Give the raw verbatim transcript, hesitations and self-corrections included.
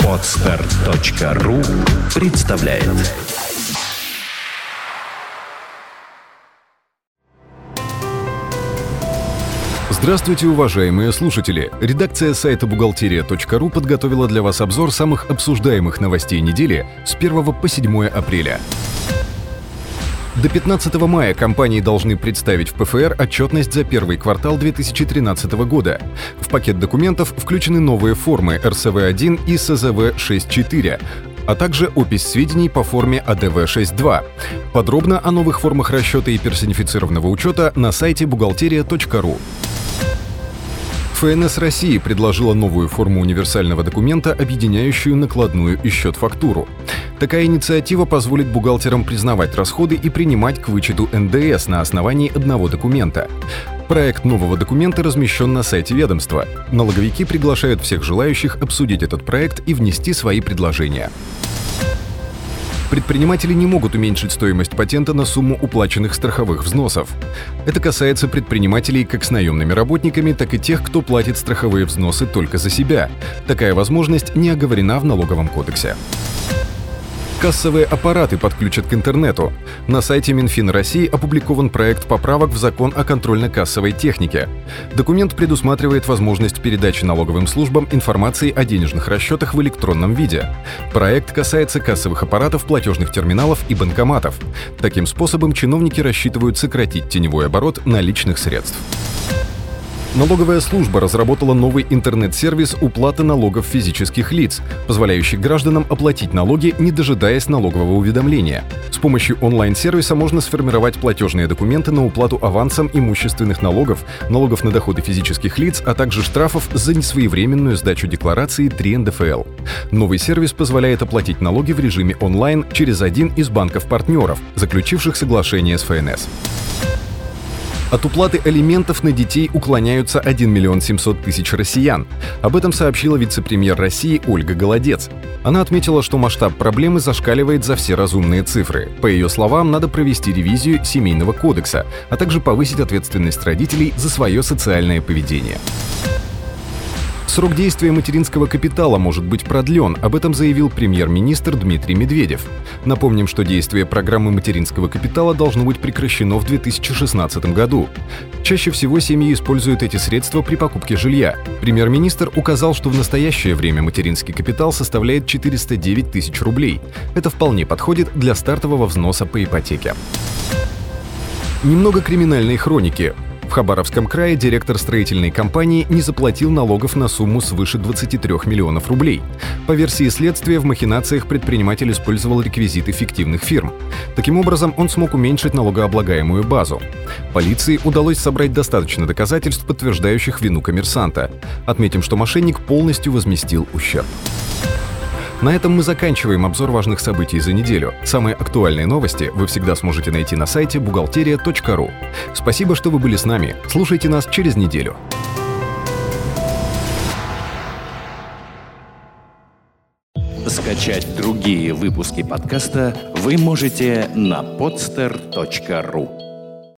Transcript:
Podstar.ру представляет. Здравствуйте, уважаемые слушатели! Редакция сайта бухгалтерия точка ру подготовила для вас обзор самых обсуждаемых новостей недели с первого по седьмое апреля. До пятнадцатого мая компании должны представить в ПФР отчетность за первый квартал две тысячи тринадцатого года. В пакет документов включены новые формы эр эс вэ один и эс зэ вэ шесть четыре, а также опись сведений по форме а дэ вэ шесть два. Подробно о новых формах расчета и персонифицированного учета на сайте бухгалтерия точка ру. эф эн эс России предложила новую форму универсального документа, объединяющую накладную и счет-фактуру. Такая инициатива позволит бухгалтерам признавать расходы и принимать к вычету эн дэ эс на основании одного документа. Проект нового документа размещен на сайте ведомства. Налоговики приглашают всех желающих обсудить этот проект и внести свои предложения. Предприниматели не могут уменьшить стоимость патента на сумму уплаченных страховых взносов. Это касается предпринимателей как с наемными работниками, так и тех, кто платит страховые взносы только за себя. Такая возможность не оговорена в налоговом кодексе. Кассовые аппараты подключат к интернету. На сайте Минфин России опубликован проект поправок в закон о контрольно-кассовой технике. Документ предусматривает возможность передачи налоговым службам информации о денежных расчетах в электронном виде. Проект касается кассовых аппаратов, платежных терминалов и банкоматов. Таким способом чиновники рассчитывают сократить теневой оборот наличных средств. Налоговая служба разработала новый интернет-сервис «Уплата налогов физических лиц», позволяющий гражданам оплатить налоги, не дожидаясь налогового уведомления. С помощью онлайн-сервиса можно сформировать платежные документы на уплату авансом имущественных налогов, налогов на доходы физических лиц, а также штрафов за несвоевременную сдачу декларации три эн дэ эф эл. Новый сервис позволяет оплатить налоги в режиме онлайн через один из банков-партнеров, заключивших соглашение с эф эн эс. От уплаты алиментов на детей уклоняются один миллион семьсот тысяч россиян. Об этом сообщила вице-премьер России Ольга Голодец. Она отметила, что масштаб проблемы зашкаливает за все разумные цифры. По ее словам, надо провести ревизию Семейного кодекса, а также повысить ответственность родителей за свое социальное поведение. Срок действия материнского капитала может быть продлен, об этом заявил премьер-министр Дмитрий Медведев. Напомним, что действие программы материнского капитала должно быть прекращено в две тысячи шестнадцатом году. Чаще всего семьи используют эти средства при покупке жилья. Премьер-министр указал, что в настоящее время материнский капитал составляет четыреста девять тысяч рублей. Это вполне подходит для стартового взноса по ипотеке. Немного криминальной хроники. В Хабаровском крае директор строительной компании не заплатил налогов на сумму свыше двадцати трёх миллионов рублей. По версии следствия, в махинациях предприниматель использовал реквизиты фиктивных фирм. Таким образом, он смог уменьшить налогооблагаемую базу. Полиции удалось собрать достаточно доказательств, подтверждающих вину коммерсанта. Отметим, что мошенник полностью возместил ущерб. На этом мы заканчиваем обзор важных событий за неделю. Самые актуальные новости вы всегда сможете найти на сайте бухгалтерия точка ру. Спасибо, что вы были с нами. Слушайте нас через неделю. Скачать другие выпуски подкаста вы можете на podster точка ру.